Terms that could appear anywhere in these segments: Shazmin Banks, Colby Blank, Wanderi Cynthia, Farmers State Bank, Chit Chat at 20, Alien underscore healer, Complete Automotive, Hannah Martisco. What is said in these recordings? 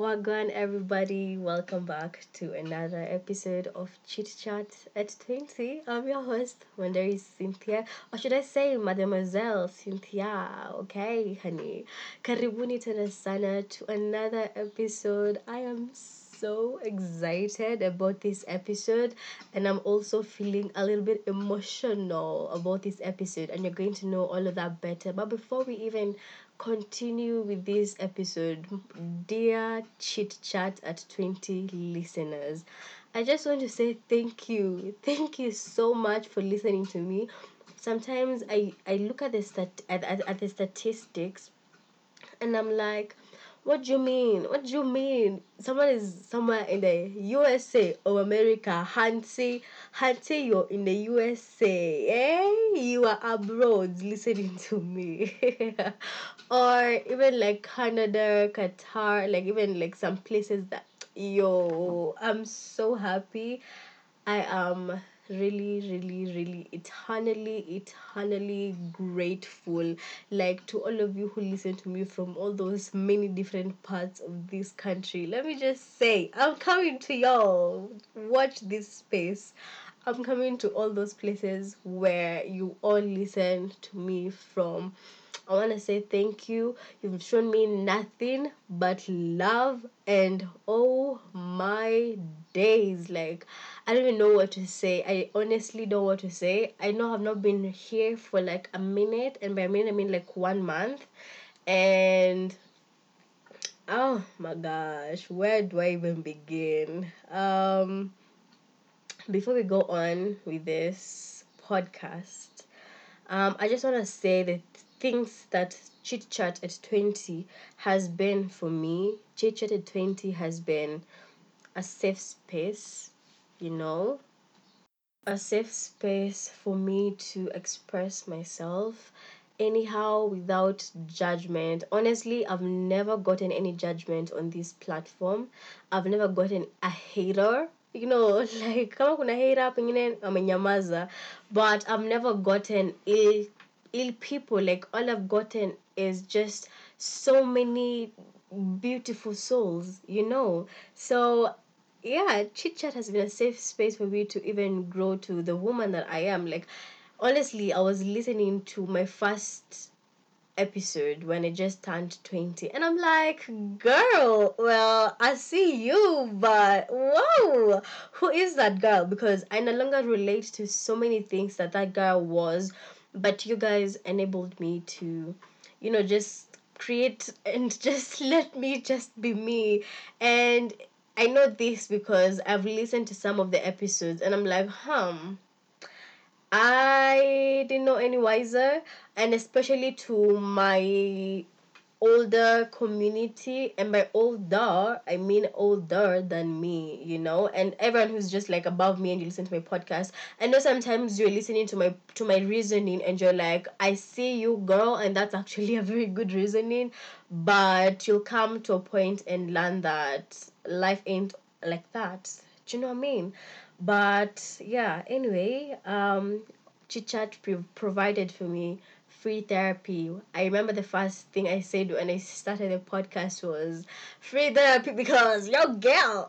Wagwan everybody, welcome back to another episode of Chit Chat at 20. I'm your host, Wanderi Cynthia, or should I say Mademoiselle Cynthia, okay honey? Karibuni tena sana to another episode. I am so excited about this episode, and I'm also feeling a little bit emotional about this episode, and you're going to know all of that better. But before we even continue with this episode, dear Chit Chat at 20 listeners, I just want to say thank you so much for listening to me. Sometimes I look at the statistics and I'm like, What do you mean? Someone is somewhere in the USA or America. Hanty, you're in the USA. You are abroad listening to me. Or even like Canada, Qatar, like even like some places that, I'm so happy. I am really eternally grateful, like, to all of you who listen to me from all those many different parts of this country. Let me just say, I'm coming to y'all. Watch this space. I'm coming to all those places where you all listen to me from. I want to say thank you. You've shown me nothing but love, and oh my days, like, I don't even know what to say. I honestly don't know what to say. I know I've not been here for like a minute, and by a minute I mean like 1 month, and oh my gosh, where do I even begin? Before we go on with this podcast, I just want to say the things that Chit Chat at 20 has been for me. Chit Chat at 20 has been a safe space, a safe space for me to express myself anyhow without judgment. Honestly, I've never gotten any judgment on this platform. I've never gotten a hater. Like, kama kuna hater, pengine amenyamaza. But I've never gotten ill people. Like, all I've gotten is just so many beautiful souls, So, yeah, Chit Chat has been a safe space for me to even grow to the woman that I am. Like, honestly, I was listening to my first episode when I just turned 20, and I'm like, girl, well, I see you, but whoa, who is that girl? Because I no longer relate to so many things that girl was, but you guys enabled me to just create and just let me just be me. And I know this because I've listened to some of the episodes, and I'm like, I didn't know any wiser, and especially to my older community, and by older, I mean older than me, and everyone who's just like above me and you listen to my podcast. I know sometimes you're listening to my reasoning and you're like, I see you, girl, and that's actually a very good reasoning, but you'll come to a point and learn that life ain't like that. Do you know what I mean? But yeah, anyway, Chit Chat provided for me free therapy. I remember the first thing I said when I started the podcast was free therapy, because your girl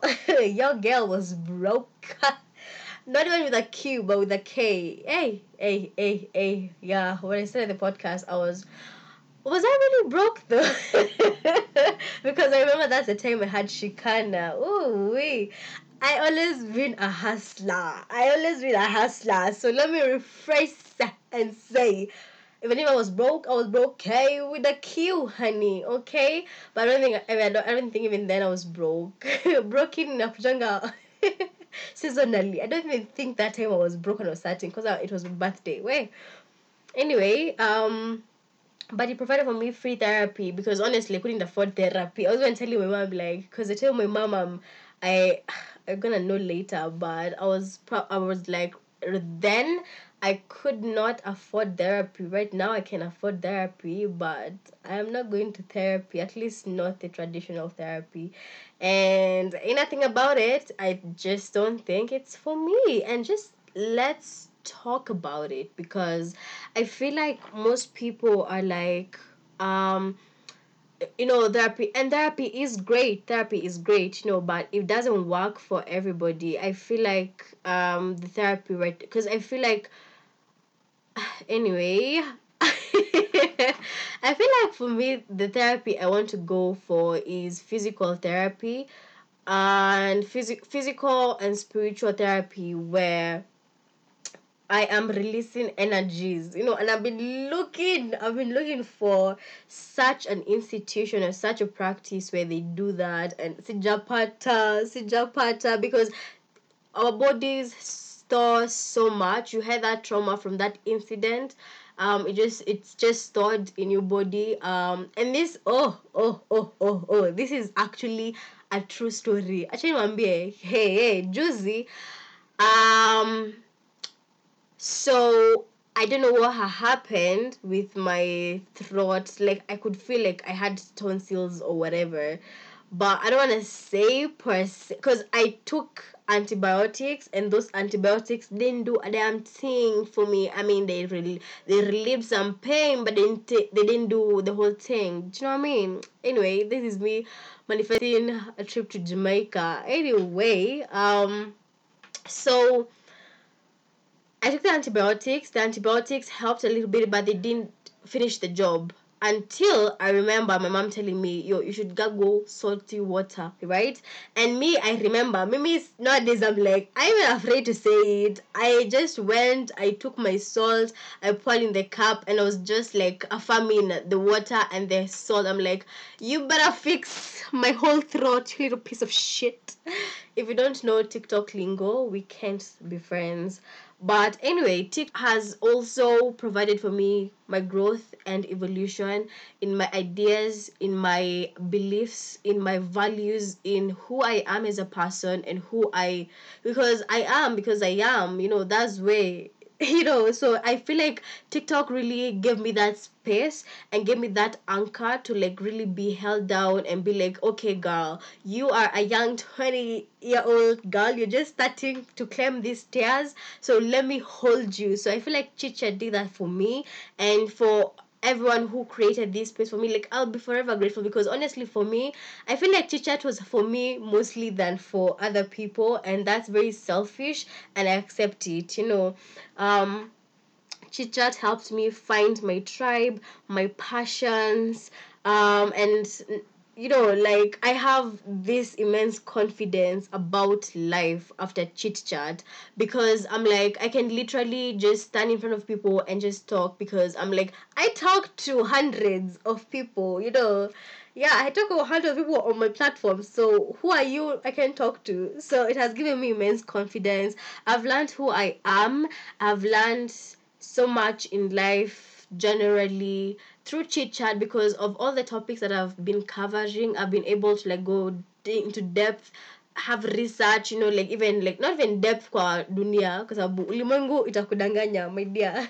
was broke. Not even with a Q, but with a K. Hey. Yeah, when I started the podcast, was I really broke though? Because I remember that's the time I had Shikana. Ooh-wee. I always been a hustler. So let me rephrase and say, even if I was broke, okay, with a Q, honey, okay? But I don't think even then I was broke. Broke in Napujanga seasonally. I don't even think that time I was broke when I was starting, because it was my birthday. Anyway, but he provided for me free therapy, because honestly I couldn't afford therapy. I was going to tell my mom, like, because I tell my mom I'm gonna know later, but I was like, then I could not afford therapy. Right now I can afford therapy, but I'm not going to therapy, at least not the traditional therapy, and ain't nothing about it. I just don't think it's for me, and just let's talk about it, because I feel like most people are like, therapy is great, but it doesn't work for everybody. I feel like the therapy, right? Because I feel like anyway I feel like for me the therapy I want to go for is physical therapy and physical and spiritual therapy, where I am releasing energies, and I've been looking for such an institution or such a practice where they do that. And sijapata, because our bodies store so much. You had that trauma from that incident. It's just stored in your body. And this this is actually a true story. Actually, hey, Josie. So I don't know what happened with my throat. Like I could feel like I had tonsils or whatever, but I don't want to say per se, because I took antibiotics and those antibiotics didn't do a damn thing for me. I mean, they relieved some pain, but they didn't do the whole thing. Do you know what I mean? Anyway, this is me manifesting a trip to Jamaica. Anyway, so I took the antibiotics. The antibiotics helped a little bit, but they didn't finish the job. Until I remember my mom telling me, yo, you should gargle salty water, right? And me, I remember. Maybe nowadays I'm like, I'm even afraid to say it. I just went, I took my salt, I poured in the cup, and I was just like a famine, the water and the salt. I'm like, you better fix my whole throat, you little piece of shit. If you don't know TikTok lingo, we can't be friends. But anyway, TikTok has also provided for me my growth and evolution in my ideas, in my beliefs, in my values, in who I am as a person and because I am, that's where, so I feel like TikTok really gave me that space and gave me that anchor to like really be held down and be like, okay, girl, you are a young 20-year-old girl. You're just starting to climb these stairs. So let me hold you. So I feel like Chit Chat did that for me and for everyone who created this space for me. Like, I'll be forever grateful, because honestly, for me, I feel like Chit Chat was for me mostly than for other people, and that's very selfish, and I accept it. Chit Chat helped me find my tribe, my passions, and I have this immense confidence about life after Chit Chat, because I'm like, I can literally just stand in front of people and just talk, because I'm like, I talk to hundreds of people, I talk to hundreds of people on my platform, so who are you I can talk to? So it has given me immense confidence. I've learned who I am. I've learned so much in life generally through Chit Chat, because of all the topics that I've been covering, I've been able to like go into depth, have research, not even depth kwa dunia, kwa sababu ulimwengu itakudanganya, my dear.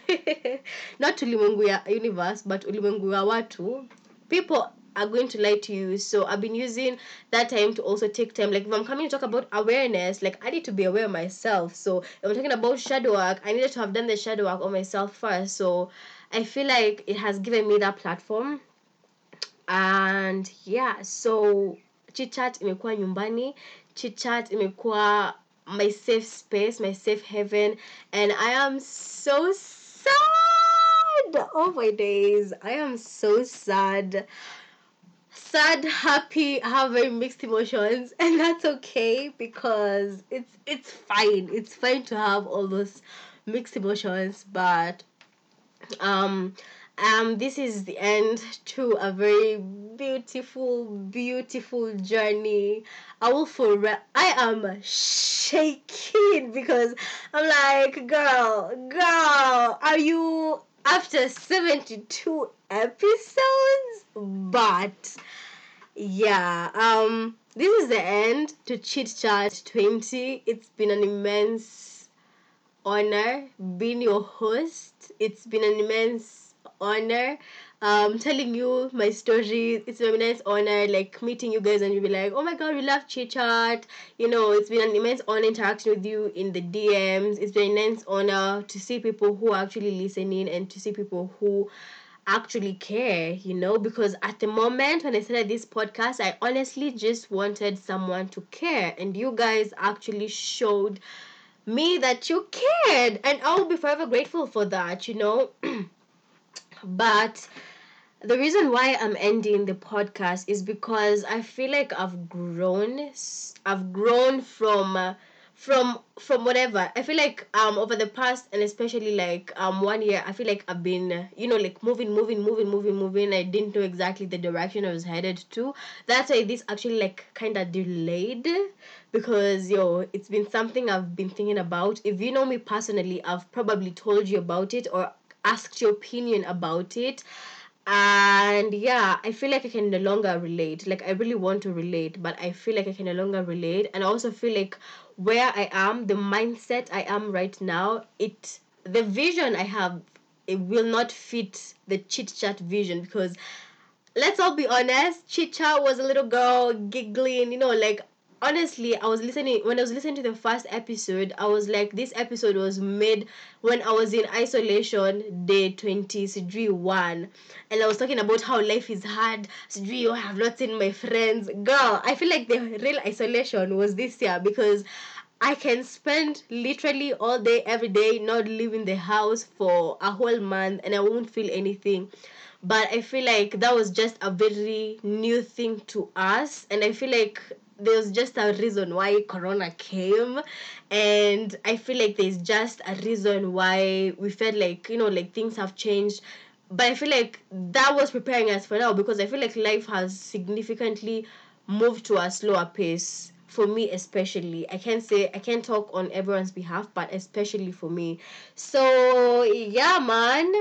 Not ulimwengu ya universe, but ulimwengu ya watu. People are going to lie to you. So I've been using that time to also take time. Like, if I'm coming to talk about awareness, like, I need to be aware of myself. So if I'm talking about shadow work, I needed to have done the shadow work on myself first. So I feel like it has given me that platform. And yeah, so Chit Chat imekuwa nyumbani. Chit Chat imekuwa my safe space, my safe haven. And I am so sad. Oh my days. I am so sad. Sad, happy, I have very mixed emotions, and that's okay, because it's fine. It's fine to have all those mixed emotions, but this is the end to a very beautiful journey. I am shaking, because I'm like, girl, are you after 72 episodes? But yeah, this is the end to Chit Chat 20. It's been an immense honor being your host. It's been an immense honor telling you my story. It's an immense honor like meeting you guys, and you'll be like, oh my god, we love Chit Chat. It's been an immense honor interacting with you in the DMs. It's been an immense honor to see people who are actually listening, and to see people who actually care, you know, because at the moment when I started this podcast, I honestly just wanted someone to care, and you guys actually showed me that you cared, and I will be forever grateful for that, you know. But the reason why I'm ending the podcast is because I feel like I've grown from whatever. I feel like over the past, and especially like 1 year, I feel like I've been, you know, like moving. I didn't know exactly the direction I was headed to. That's why this actually like kind of delayed, because it's been something I've been thinking about. If you know me personally, I've probably told you about it or asked your opinion about it. And yeah, I feel like I can no longer relate. Like, I really want to relate, but I feel like I can no longer relate. And I also feel like where I am, the mindset I am right now, the vision I have, it will not fit the chit chat vision, because let's all be honest, chit chat was a little girl giggling, you know, like. Honestly, when I was listening to the first episode, I was like, this episode was made when I was in isolation, day 20, Sidri 1. And I was talking about how life is hard. Sidri, I have not seen my friends. Girl, I feel like the real isolation was this year, because I can spend literally all day, every day, not leaving the house for a whole month, and I won't feel anything. But I feel like that was just a very new thing to us. And I feel like there's just a reason why Corona came, and I feel like there's just a reason why we felt like, you know, like things have changed. But I feel like that was preparing us for now, because I feel like life has significantly moved to a slower pace, for me especially. I can't talk on everyone's behalf, but especially for me. So yeah, man.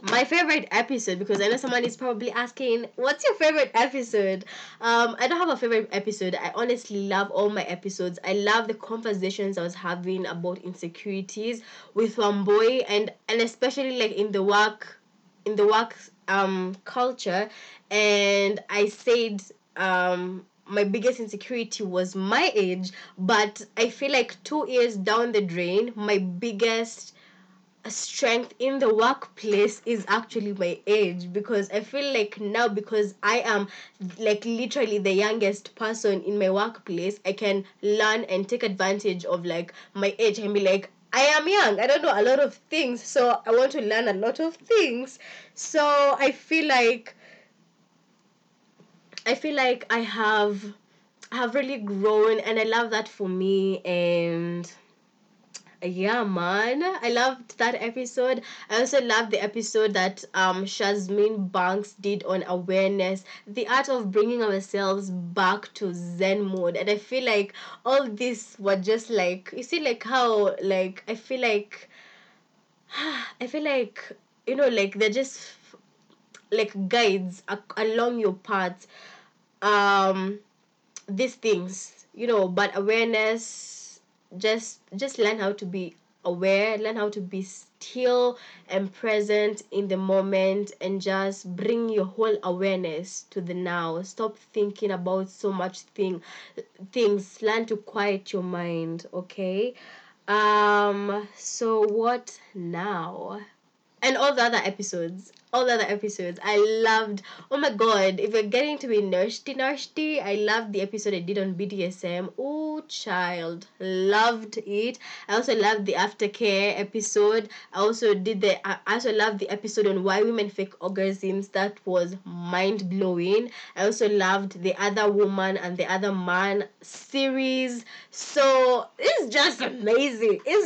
My favorite episode, because I know someone is probably asking, what's your favorite episode? I don't have a favorite episode. I honestly love all my episodes. I love the conversations I was having about insecurities with Wamboy, and especially like in the work culture. And I said my biggest insecurity was my age, but I feel like 2 years down the drain, my biggest strength in the workplace is actually my age, because I feel like now, because I am like literally the youngest person in my workplace, I can learn and take advantage of like my age and be like, I am young, I don't know a lot of things, so I want to learn a lot of things. So I feel like I have really grown, and I love that for me. And yeah, man, I loved that episode. I also loved the episode that Shazmin Banks did on awareness, the art of bringing ourselves back to Zen mode. And I feel like all these were just like, you see, like how, like, I feel like, you know, like they're just like guides along your path. These things, you know, but awareness, just learn how to be aware, learn how to be still and present in the moment, and just bring your whole awareness to the now. Stop thinking about so much things. Learn to quiet your mind, okay? So what now? And all the other episodes I loved. Oh my god, if you're getting to be nasty, I loved the episode I did on BDSM. Oh child, loved it. I also loved the aftercare episode. I also loved the episode on why women fake orgasms. That was mind blowing. I also loved the Other Woman and the Other Man series. So it's just amazing. I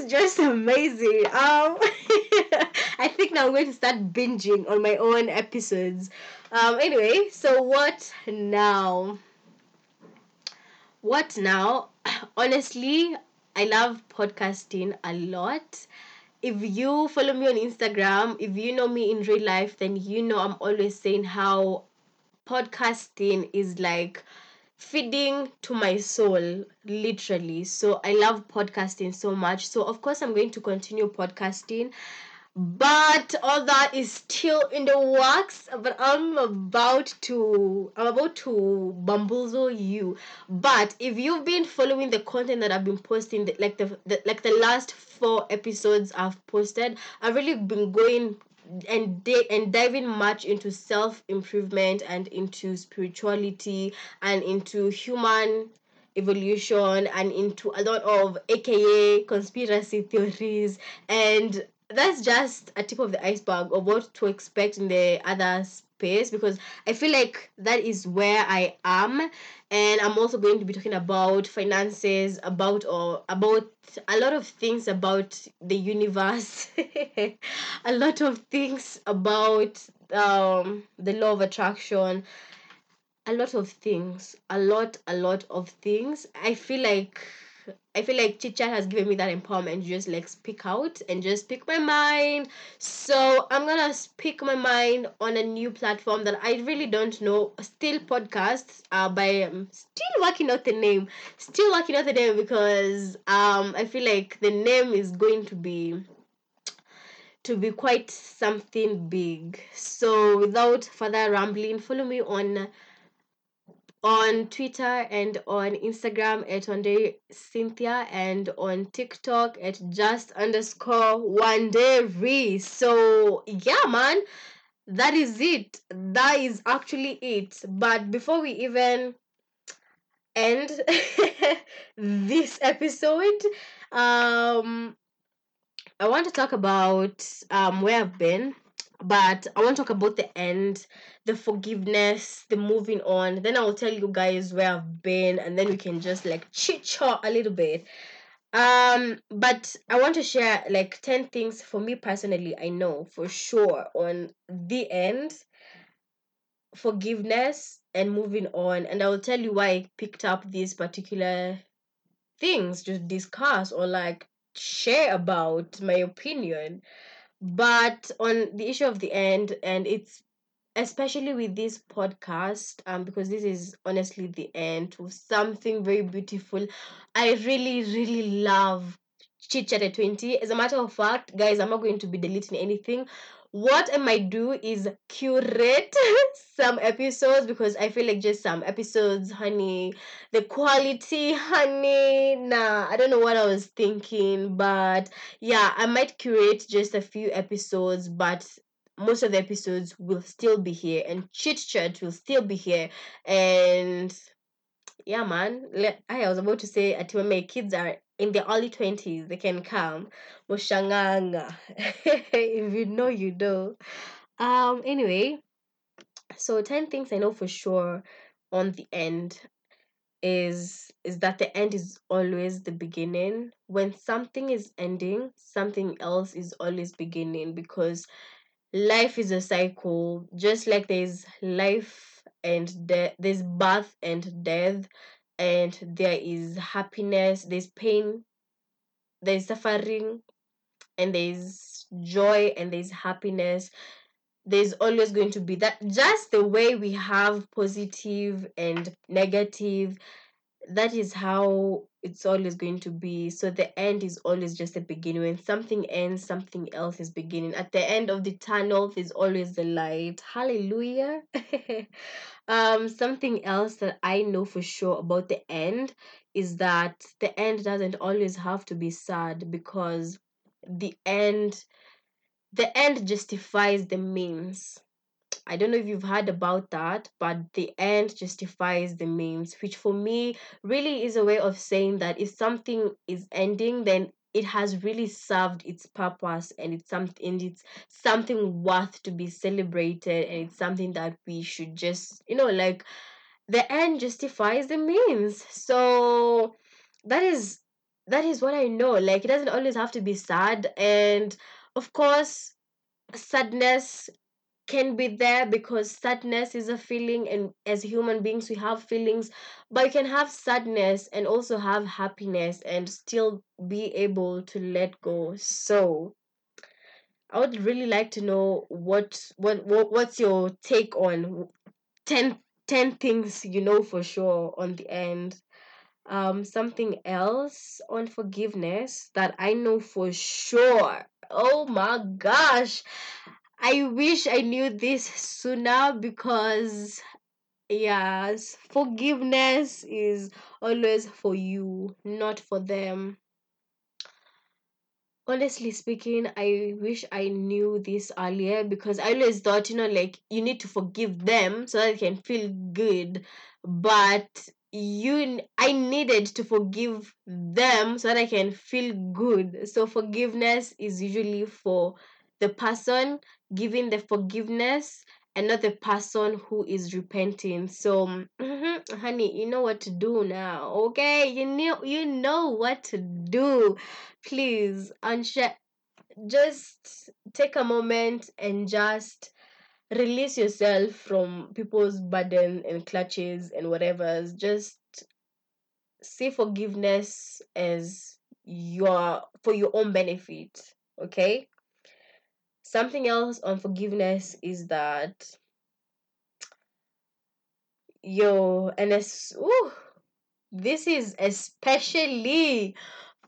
think now I'm going to start binging on my own episodes. Anyway, so what now? What now? Honestly, I love podcasting a lot. If you follow me on Instagram, if you know me in real life, then you know I'm always saying how podcasting is like feeding to my soul, literally. So I love podcasting so much. So of course I'm going to continue podcasting. But all that is still in the works, but I'm about to bamboozle you. But if you've been following the content that I've been posting, like the last 4 episodes I've posted, I've really been going and diving much into self-improvement and into spirituality and into human evolution and into a lot of aka conspiracy theories, and that's just a tip of the iceberg of what to expect in the other space, because I feel like that is where I am. And I'm also going to be talking about finances, about a lot of things about the universe, a lot of things about the law of attraction, a lot of things. I feel like Chit Chat has given me that empowerment to just like speak out and just speak my mind. So I'm gonna speak my mind on a new platform that I really don't know. Still podcasts by still working out the name because I feel like the name is going to be quite something big. So without further rambling, follow me on Twitter and on Instagram at Wanderi Cynthia and on TikTok at @just_Wanderi. So yeah, man, that is it. That is actually it. But before we even end this episode, I want to talk about where I've been. But I want to talk about the end, the forgiveness, the moving on. Then I will tell you guys where I've been, and then we can just like chit chat a little bit. But I want to share like 10 things for me personally. I know for sure on the end, forgiveness and moving on. And I will tell you why I picked up these particular things to discuss or like share about my opinion. But on the issue of the end, and it's especially with this podcast, because this is honestly the end to something very beautiful. I really, really love Chit Chat at 20. As a matter of fact, guys, I'm not going to be deleting anything. What I might do is curate some episodes, because I feel like just some episodes, honey, the quality, honey, nah, I don't know what I was thinking, but yeah, I might curate just a few episodes, but most of the episodes will still be here, and Chit Chat will still be here, and yeah, man, I was about to say, at when my kids are in their early 20s, they can come. Moshanganga. If you know, you know. Anyway, so 10 things I know for sure on the end is that the end is always the beginning. When something is ending, something else is always beginning, because life is a cycle. Just like there's life and death, there's birth and death, and there is happiness, there's pain, there's suffering, and there's joy, and there's happiness. There's always going to be that. Just the way we have positive and negative, that is how it's always going to be. So the end is always just the beginning. When something ends, something else is beginning. At the end of the tunnel, there's always the light. Hallelujah. Something else that I know for sure about the end is that the end doesn't always have to be sad, because the end justifies the means. I don't know if you've heard about that, but the end justifies the means, which for me really is a way of saying that if something is ending, then it has really served its purpose, and it's something worth to be celebrated, and it's something that we should just, like the end justifies the means. So that is what I know. Like, it doesn't always have to be sad, and of course, sadness can be there, because sadness is a feeling, and as human beings we have feelings, but you can have sadness and also have happiness and still be able to let go. So I would really like to know what's your take on 10 things you know for sure on the end. Something else on forgiveness that I know for sure, oh my gosh, I wish I knew this sooner, because, yes, forgiveness is always for you, not for them. Honestly speaking, I wish I knew this earlier, because I always thought, like, you need to forgive them so that it can feel good. But I needed to forgive them so that I can feel good. So forgiveness is usually for the person giving the forgiveness and not the person who is repenting. So, honey, you know what to do now, okay? You know what to do. Please, just take a moment and just release yourself from people's burden and clutches and whatever. Just see forgiveness as for your own benefit, okay? Something else on forgiveness is that this is especially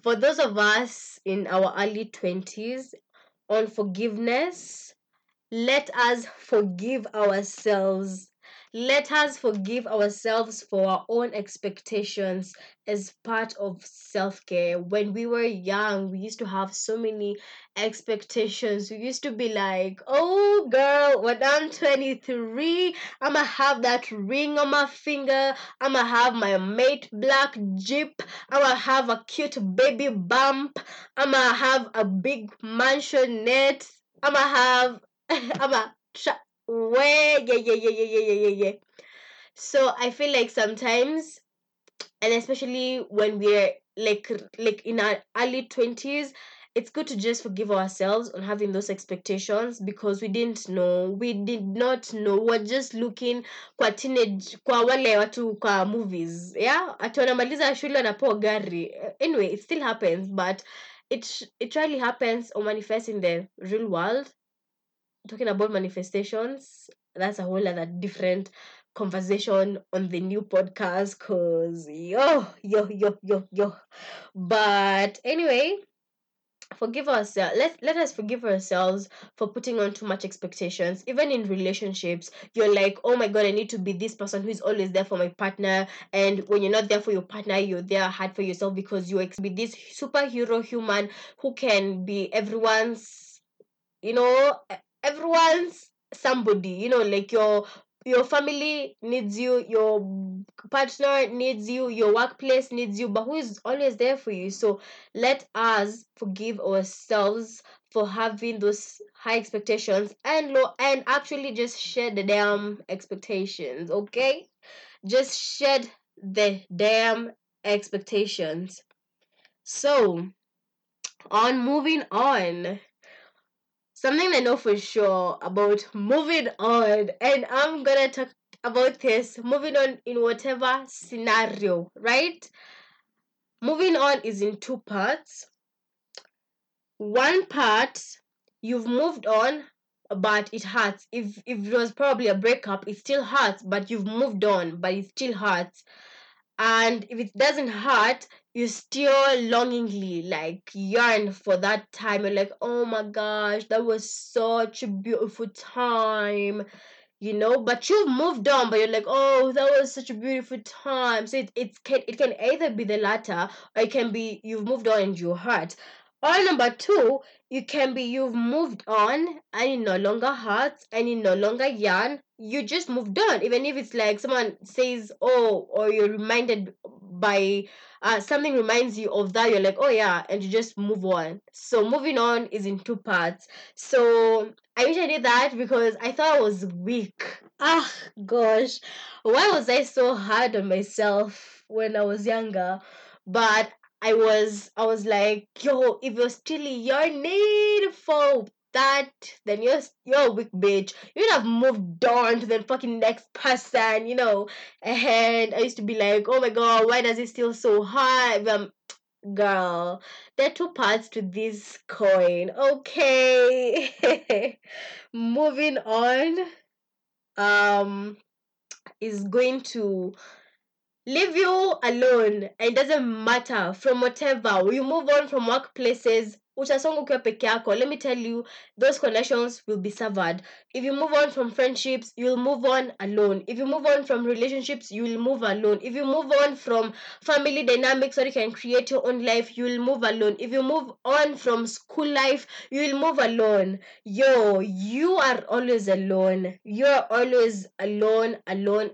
for those of us in our early 20s. On forgiveness, let us forgive ourselves. Let us forgive ourselves for our own expectations as part of self-care. When we were young, we used to have so many expectations. We used to be like, oh girl, when I'm 23, I'ma have that ring on my finger. I'ma have my matte black Jeep. I'ma have a cute baby bump. I'ma have a big mansionette. I'ma have... So I feel like sometimes, and especially when we're like in our early 20s, it's good to just forgive ourselves on having those expectations, because we did not know. We're just looking kwa teenage, kwa wale watu kwa movies, yeah, ati wanamaliza shule wanapewa gari. Anyway, it still happens, but it really happens or manifests in the real world. Talking about manifestations, that's a whole other different conversation on the new podcast, cause yo. But anyway, forgive ourselves. Let us forgive ourselves for putting on too much expectations. Even in relationships, you're like, oh my god, I need to be this person who's always there for my partner. And when you're not there for your partner, you're there hard for yourself, because you be this superhero human who can be everyone's somebody, like your family needs you, your partner needs you, your workplace needs you, but who is always there for you. So let us forgive ourselves for having those high expectations and low, and actually just shed the damn expectations, okay? Just shed the damn expectations. So, moving on. Something I know for sure about moving on, and I'm gonna talk about this, moving on in whatever scenario, right? Moving on is in two parts. One part, you've moved on, but it hurts. If it was probably a breakup, it still hurts, but you've moved on, but it still hurts. And if it doesn't hurt, you still longingly yearn for that time. You're like, oh my gosh, that was such a beautiful time, but you've moved on, but you're like, oh, that was such a beautiful time. So it can either be the latter, or it can be you've moved on and you're hurt. Or number two, you can be you've moved on and it no longer hurts and it no longer yearn. You just moved on. Even if it's like someone says, oh, or you're reminded by something reminds you of that, you're like, oh yeah, and you just move on. So moving on is in two parts. So I wish I did that, because I thought I was weak. Ah, gosh, why was I so hard on myself when I was younger? But I was like, yo, if you're still yearning for that, then you're a weak bitch. You'd have moved on to the fucking next person, and I used to be like, oh my god, why does it still so hard? Girl, there are two parts to this coin, okay? Moving on is going to leave you alone, and it doesn't matter. From whatever, you move on from workplaces, utasonga ukiwa peke yako. Let me tell you, those connections will be severed. If you move on from friendships, you'll move on alone. If you move on from relationships, you'll move alone. If you move on from family dynamics so you can create your own life, you'll move alone. If you move on from school life, you'll move alone. Yo, you are always alone. You're always alone. And one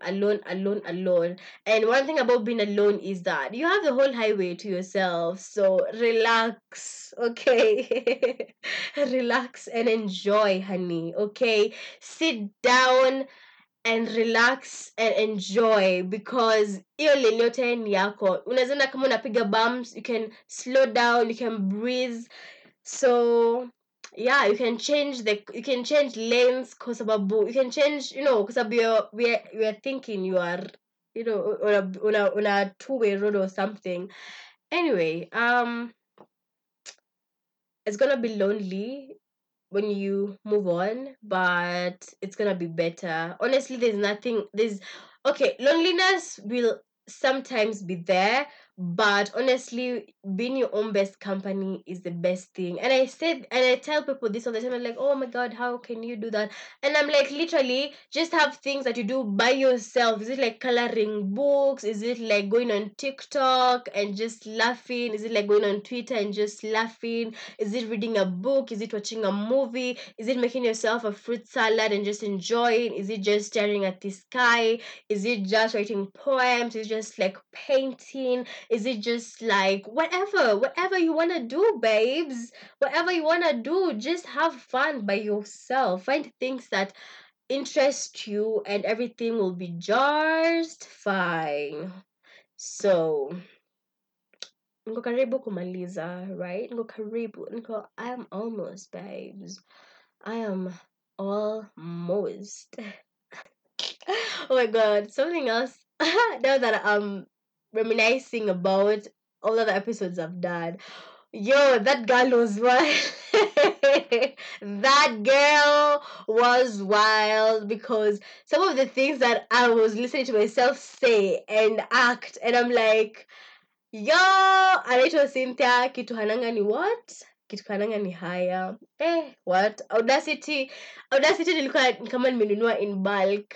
thing about being alone is that you have the whole highway to yourself. So relax, okay? Relax and enjoy, honey. Okay, sit down and relax and enjoy, because hiyo lolote ni yako. Unaweza kama unapiga bumps, you can slow down, you can breathe. So yeah, you can change lanes, kwa sababu you can change, you know, kwa sababu we are thinking you are, you know, on a two-way road or something. Anyway, it's gonna be lonely when you move on, but it's gonna be better. Honestly, loneliness will sometimes be there, but honestly, being your own best company is the best thing. And I tell people this all the time, I'm like, oh my god, how can you do that? And I'm like, literally, just have things that you do by yourself. Is it like coloring books? Is it like going on TikTok and just laughing? Is it like going on Twitter and just laughing? Is it reading a book? Is it watching a movie? Is it making yourself a fruit salad and just enjoying? Is it just staring at the sky? Is it just writing poems? Is it just like painting? Is it just like whatever you want to do, babes? Whatever you want to do, just have fun by yourself. Find things that interest you and everything will be just fine. So, niko karibu kumaliza, right? I am almost, babes. I am almost. Oh my god, something else. Now that I'm reminiscing about all of the episodes I've done. Yo, that girl was wild. That girl was wild, because some of the things that I was listening to myself say and act, and I'm like, yo, anaitwa Cynthia, kitu hananga ni what? Kitu kananga ni haya. What? Audacity nilikuwa kama nimenunua in bulk.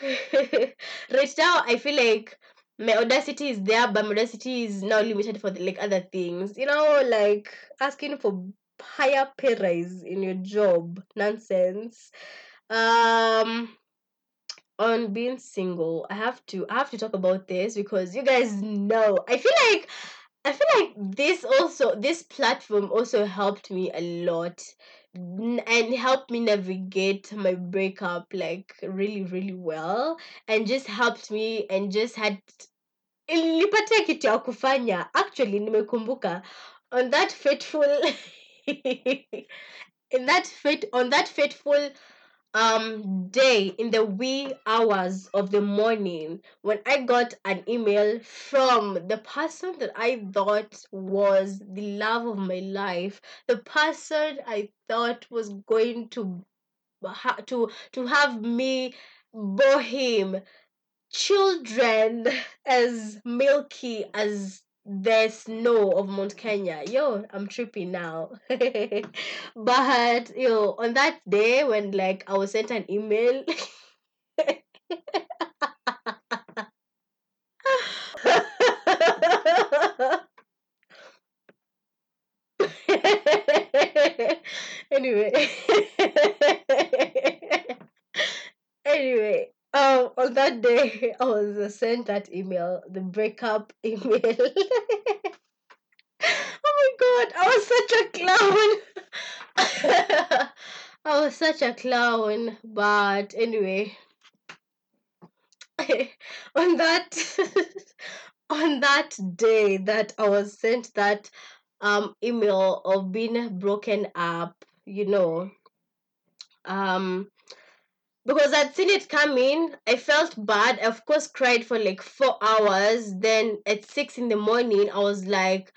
Right now, I feel like my audacity is there, but my audacity is now limited for like other things. You know, like asking for higher pay rise in your job. Nonsense. On being single, I have to talk about this, because you guys know. I feel like this platform also helped me a lot, and helped me navigate my breakup like really, really well, and just helped me, and just had nilipata kitu ya kufanya. Actually, nimekumbuka on that fateful day, in the wee hours of the morning, when I got an email from the person that I thought was the love of my life, the person I thought was going to have me, bohem, children as milky as the snow of Mount Kenya. Yo, I'm tripping now. But yo, on that day when like I was sent an email, anyway. On that day, I was sent that email, the breakup email. Oh my god, I was such a clown. But anyway, on that day that I was sent that email of being broken up, you know, because I'd seen it coming, I felt bad. I, of course, cried for like 4 hours. Then at 6 a.m, I was like,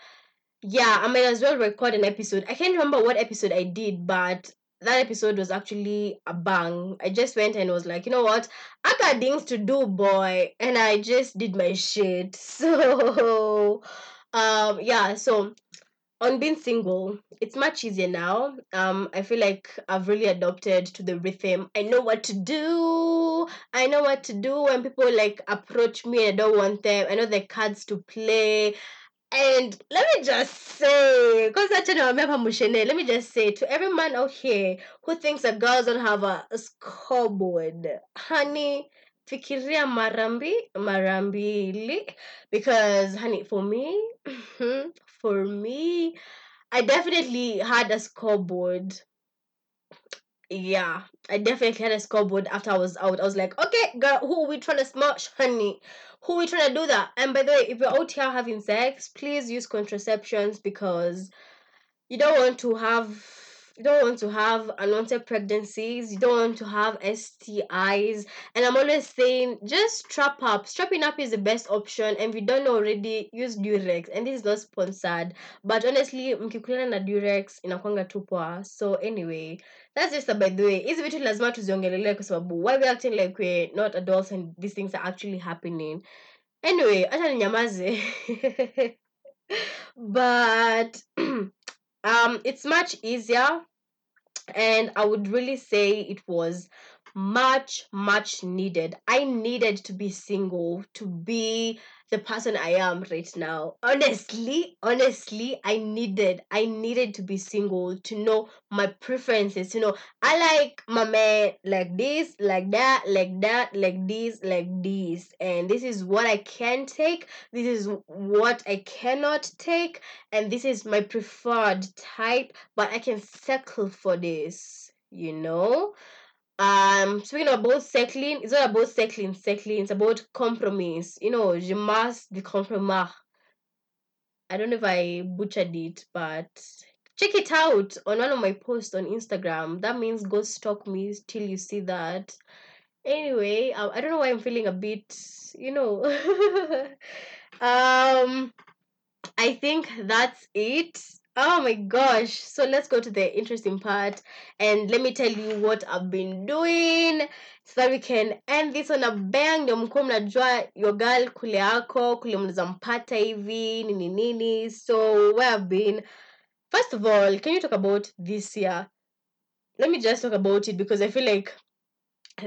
yeah, I might as well record an episode. I can't remember what episode I did, but that episode was actually a bang. I just went and was like, you know what? I got things to do, boy. And I just did my shit. So, yeah, so On being single, it's much easier now. I feel like I've really adopted to the rhythm. I know what to do. I know what to do when people like approach me and I don't want them. I know the cards to play. And let me just say, because let me just say to every man out here who thinks that girls don't have a scoreboard, honey, fikiria marambili, because honey, for me, I definitely had a scoreboard. Yeah, I definitely had a scoreboard after I was out. I was like, okay, girl, who are we trying to smash, honey? Who are we trying to do that? And by the way, if you're out here having sex, please use contraceptions, because you don't want to have unwanted pregnancies. You don't want to have STIs. And I'm always saying, just strap up. Strapping up is the best option. And if you don't know already, use Durex. And this is not sponsored. But honestly, mkikulana na Durex inakuanga tupwa. So anyway, that's just by the way. Hizi vitu lazima tuziongelele kwa sababu why we acting like we're not adults and these things are actually happening. Anyway, acha ninyamaze. But it's much easier, and I would really say it was much needed. I needed to be single to be the person I am right now. Honestly, I needed to be single to know my preferences. You know, I like my man like this, like that, like that, like this, like this. And this is what I can take. This is what I cannot take. And this is my preferred type, but I can settle for this, you know? Speaking about settling, it's not about settling, it's about compromise. You know, je m'as de compromis. I don't know if I butchered it, but check it out on one of my posts on Instagram. That means go stalk me till you see that. Anyway, I don't know why I'm feeling a bit, you know. I think that's it. Oh my gosh. So let's go to the interesting part and let me tell you what I've been doing so that we can end this on a bang. Ndio mko mnajua your girl kule yako, kule mnazampata hivi, nini. So where I've been. First of all, can you talk about this year? Let me just talk about it because I feel like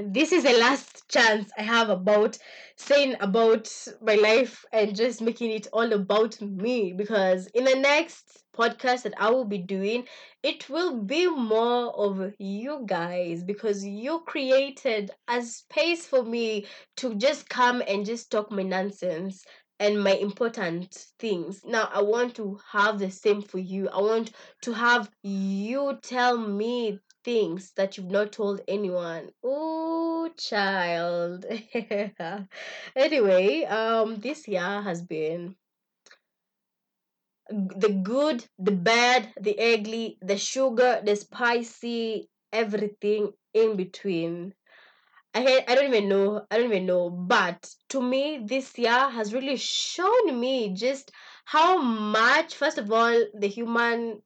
this is the last chance I have about saying about my life and just making it all about me, because in the next podcast that I will be doing, it will be more of you guys, because you created a space for me to just come and just talk my nonsense and my important things. Now, I want to have the same for you. I want to have you tell me things that you've not told anyone. Oh, child. Anyway, this year has been the good, the bad, the ugly, the sugar, the spicy, everything in between. I don't even know, but to me, this year has really shown me just how much, first of all, the human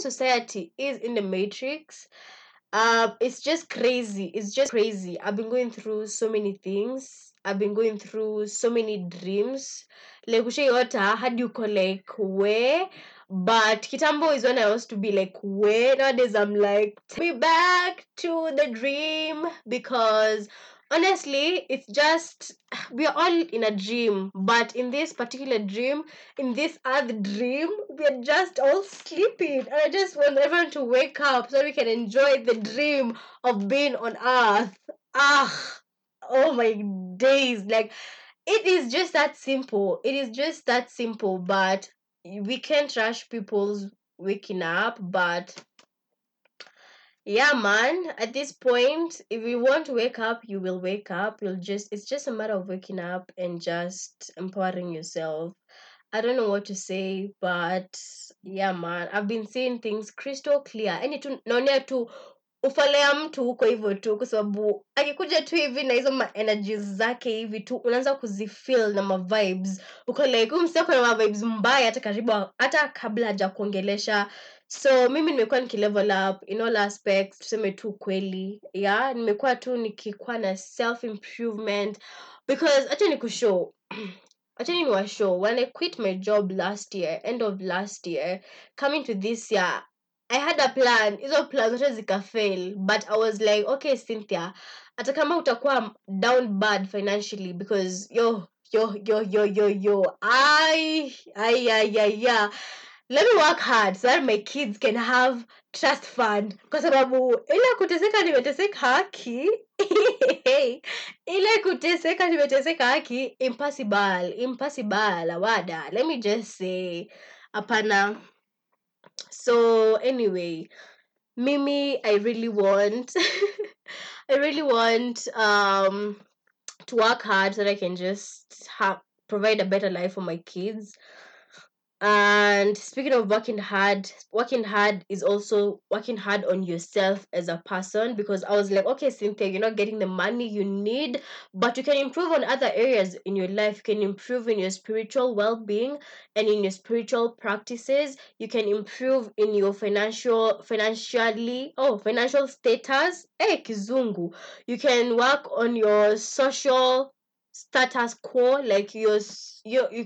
society is in the matrix. It's just crazy. I've been going through so many things. I've been going through so many dreams. Like, ushaiota had you call like where? But kitambo is when I was to be like where. Nowadays I'm like, take me back to the dream, because honestly, it's just, we're all in a dream, but in this particular dream, in this other dream, we're just all sleeping. And I just want everyone to wake up so we can enjoy the dream of being on earth. Oh my days. Like, it is just that simple. But we can't rush people's waking up, but yeah, man, at this point, if you want to wake up, you will wake up. It's just a matter of waking up and just empowering yourself. I don't know what to say, but yeah, man, I've been seeing things crystal clear. And it naonea tu ufalea mtu huko hivyo tu, kwa sababu akikuja tu hivi na hizo ma energies zake hivi tu unaanza kuzifeel na ma vibes. Uko like mseko na ma vibes mbaya hata karibu hata kabla hajakuongelesha. So mimi nimekuwa nikilevel up in all aspects, tuseme tu kweli. Yeah, nimekuwa tu nikikuwa na self improvement, because acha nikushow attending my show, when I quit my job last year, end of last year, coming to this year, I had a plan. Hizo plans zote zikafail, but I was like, okay, Cynthia, hata kama utakuwa down bad financially, because let me work hard so that my kids can have trust fund. Kwa sababu ila kuteseka nimeteseka haki. Ila kuteseka nimeteseka haki. Impossible awada. Let me just say apana. So anyway, Mimi, I really want to work hard so that I can just provide a better life for my kids. And speaking of working hard is also working hard on yourself as a person, because I was like, okay, Cynthia, you're not getting the money you need, but you can improve on other areas in your life. You can improve in your spiritual well-being and in your spiritual practices. You can improve in your financial status. Kizungu. You can work on your social status quo, like you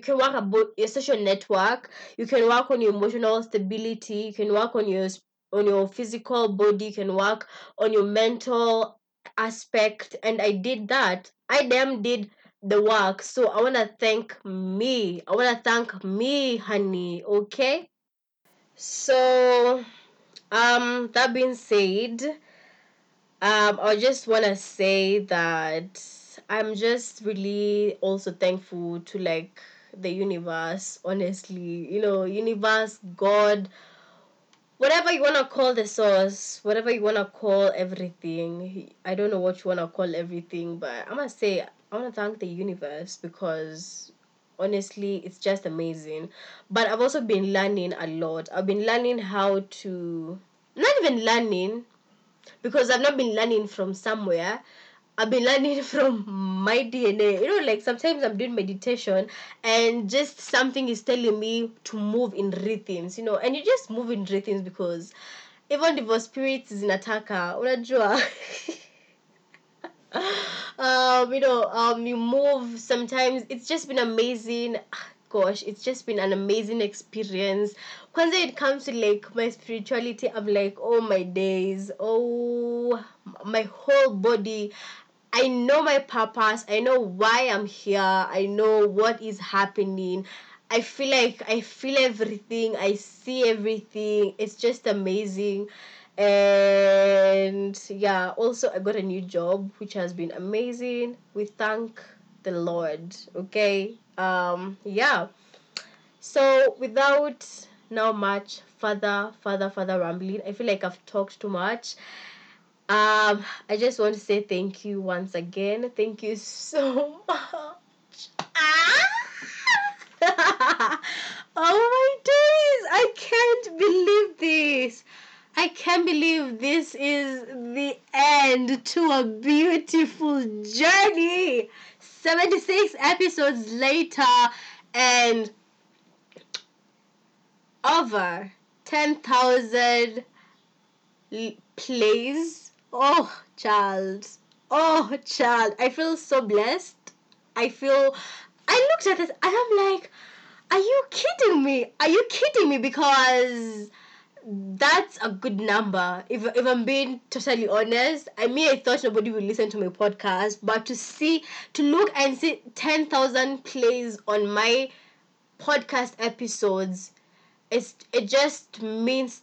can work about your social network. You can work on your emotional stability. You can work on your physical body. You can work on your mental aspect. And I did that. I damn did the work. So I want to thank me. I want to thank me, honey. Okay. So, that being said, I just want to say that I'm just really also thankful to like the universe, honestly, universe, God, whatever you want to call the source, whatever you want to call everything. I don't know what you want to call everything, but I'm going to say I want to thank the universe, because honestly, it's just amazing. But I've also been learning a lot. I've been learning how to, not even learning, because I've not been learning from somewhere. I've been learning from my DNA. Like sometimes I'm doing meditation and just something is telling me to move in rhythms, and you just move in rhythms, because even if your spirit is in ataka, unajua, you move sometimes. It's just been amazing. Gosh, it's just been an amazing experience. When it comes to like my spirituality, I'm like, oh my days, oh my whole body. I know my purpose. I know why I'm here. I know what is happening. I feel like I feel everything. I see everything. It's just amazing. And yeah, also I got a new job, which has been amazing. We thank the Lord. Okay. Yeah. So without now much further rambling, I feel like I've talked too much. I just want to say thank you once again. Thank you so much. Oh my days! I can't believe this. I can't believe this is the end to a beautiful journey. 76 episodes later and over 10,000 plays. Oh, child. I feel so blessed. I looked at this and I'm like, are you kidding me? Because that's a good number. If I'm being totally honest, I thought nobody would listen to my podcast, but to look and see 10,000 plays on my podcast episodes, It just means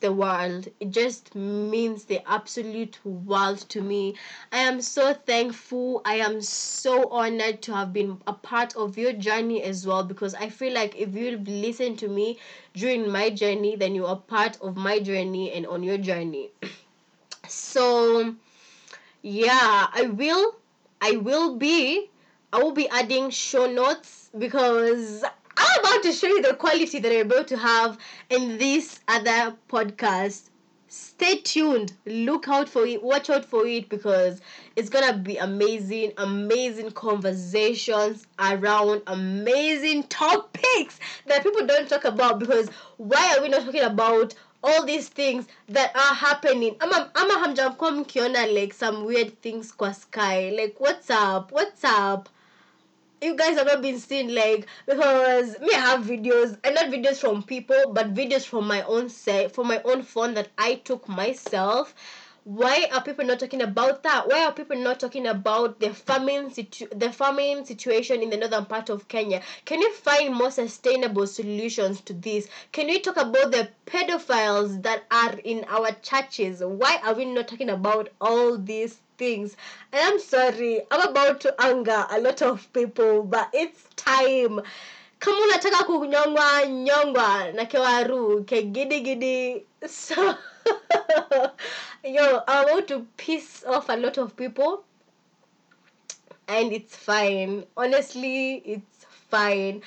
the world. It just means the absolute world to me. I am so thankful. I am so honored to have been a part of your journey as well, because I feel like if you listen to me during my journey, then you are part of my journey and on your journey. So, yeah, I will be adding show notes, because I'm about to show you the quality that I'm about to have in this other podcast. Stay tuned. Look out for it. Watch out for it, because it's going to be amazing, amazing conversations around amazing topics that people don't talk about, because why are we not talking about all these things that are happening? I'm hamjamkuwa mkiona like some weird things kwa sky. Like, what's up? you guys have not been seen, like, because me, I have videos, and not videos from people, but videos from my own set, from my own phone that I took myself. Why are people not talking about that? Why are people not talking about the famine situation in the northern part of Kenya? Can you find more sustainable solutions to this? Can we talk about the pedophiles that are in our churches? Why are we not talking about all these things? And I'm sorry, I'm about to anger a lot of people, but it's time. Kama unataka kunyongwa, nyongwa na kewaru, kegidigidi. So yo, I want to piss off a lot of people, and it's fine. Honestly, it's fine.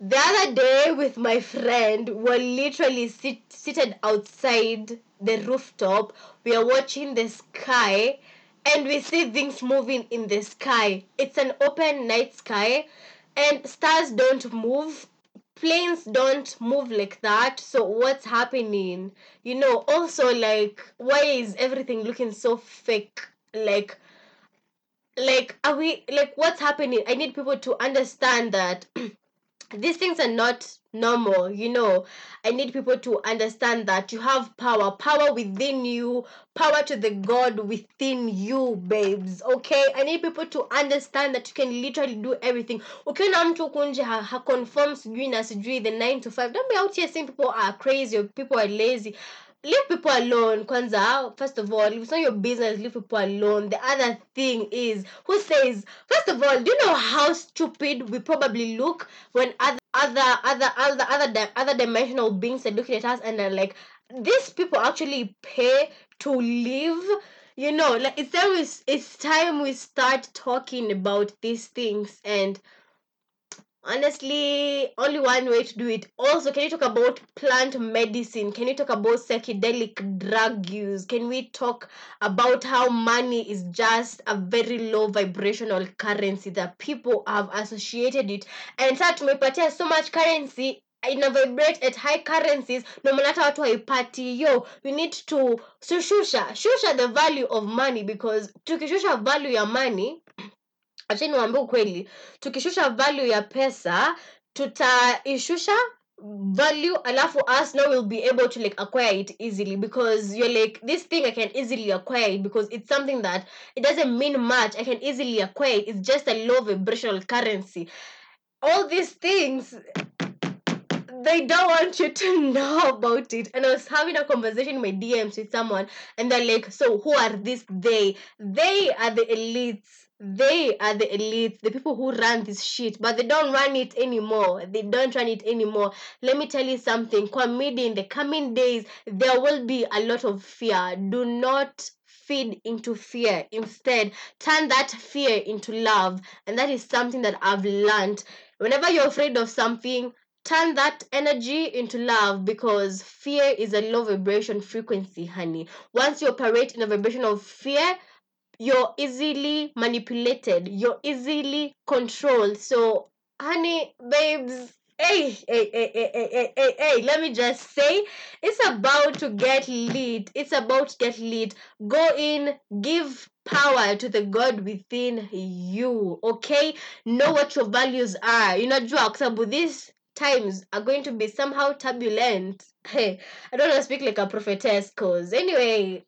The other day with my friend, we're literally seated outside the rooftop. We are watching the sky, and we see things moving in the sky. It's an open night sky, and stars don't move. Planes don't move like that. So what's happening? You know, also, like, why is everything looking so fake? Like, are we, like, what's happening? I need people to understand that these things are not normal, you know. I need people to understand that you have power within you, power to the God within you, babes, okay? I need people to understand that you can literally do everything. Okay, na mtu kunje ha conforms sijui na sijui the 9 to 5. Don't be out here saying people are crazy or people are lazy. Leave people alone, kwanza. First of all, if it's not your business, leave people alone. The other thing is, who says, first of all, do you know how stupid we probably look when other dimensional beings are looking at us and are like, these people actually pay to live? You know, like, it's time we start talking about these things. And honestly, only one way to do it. Also, can you talk about plant medicine? Can you talk about psychedelic drug use? Can we talk about how money is just a very low vibrational currency that people have associated it? And that tumepatia so much currency, innovate at high currencies, no matter what I party, yo, we need to shusha the value of money, because tukishusha value ya money, acheni niwaambie ukweli, tukishusha value ya pesa, tutaishusha value, alafu us now will be able to, like, acquire it easily, because you're like, this thing I can easily acquire it, because it's something that it doesn't mean much. I can easily acquire it. It's just a low vibrational currency. All these things, they don't want you to know about it. And I was having a conversation in my DMs with someone, and they're like, so who are these they? They are the elites. They are the elites, the people who run this shit, but they don't run it anymore. Let me tell you something. In the coming days, there will be a lot of fear. Do not feed into fear. Instead, turn that fear into love. And that is something that I've learned. Whenever you're afraid of something, turn that energy into love, because fear is a low vibration frequency, honey. Once you operate in a vibration of fear, you're easily manipulated, you're easily controlled. So, honey, babes, hey, let me just say, it's about to get lit. Go in, give power to the God within you, okay? Know what your values are. You know, these times are going to be somehow turbulent. Hey, I don't want to speak like a prophetess, because anyway,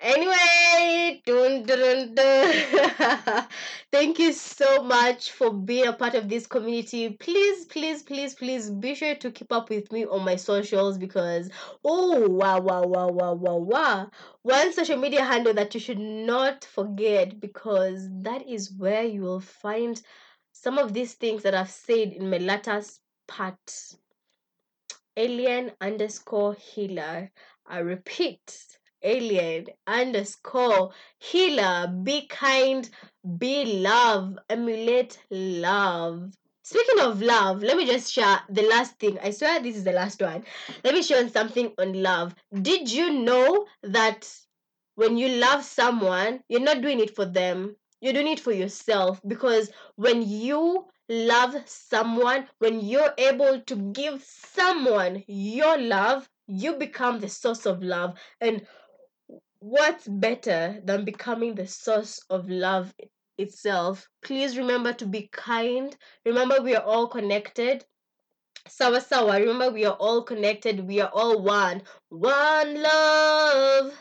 thank you so much for being a part of this community. Please be sure to keep up with me on my socials, because one social media handle that you should not forget, because that is where you will find some of these things that I've said in my latest part. Alien_healer. I repeat, Alien_healer. Be kind, be love, emulate love. Speaking of love, let me just share the last thing. I swear this is the last one. Let me share something on love. Did you know that when you love someone, you're not doing it for them? You're doing it for yourself, because when you love someone, when you're able to give someone your love, you become the source of love. And what's better than becoming the source of love itself. Please remember to be kind. Remember, we are all connected. Sawa sawa. Remember, we are all connected. We are all one. One love.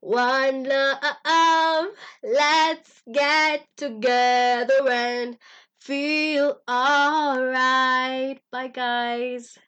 One love. Let's get together and feel alright. Bye, guys.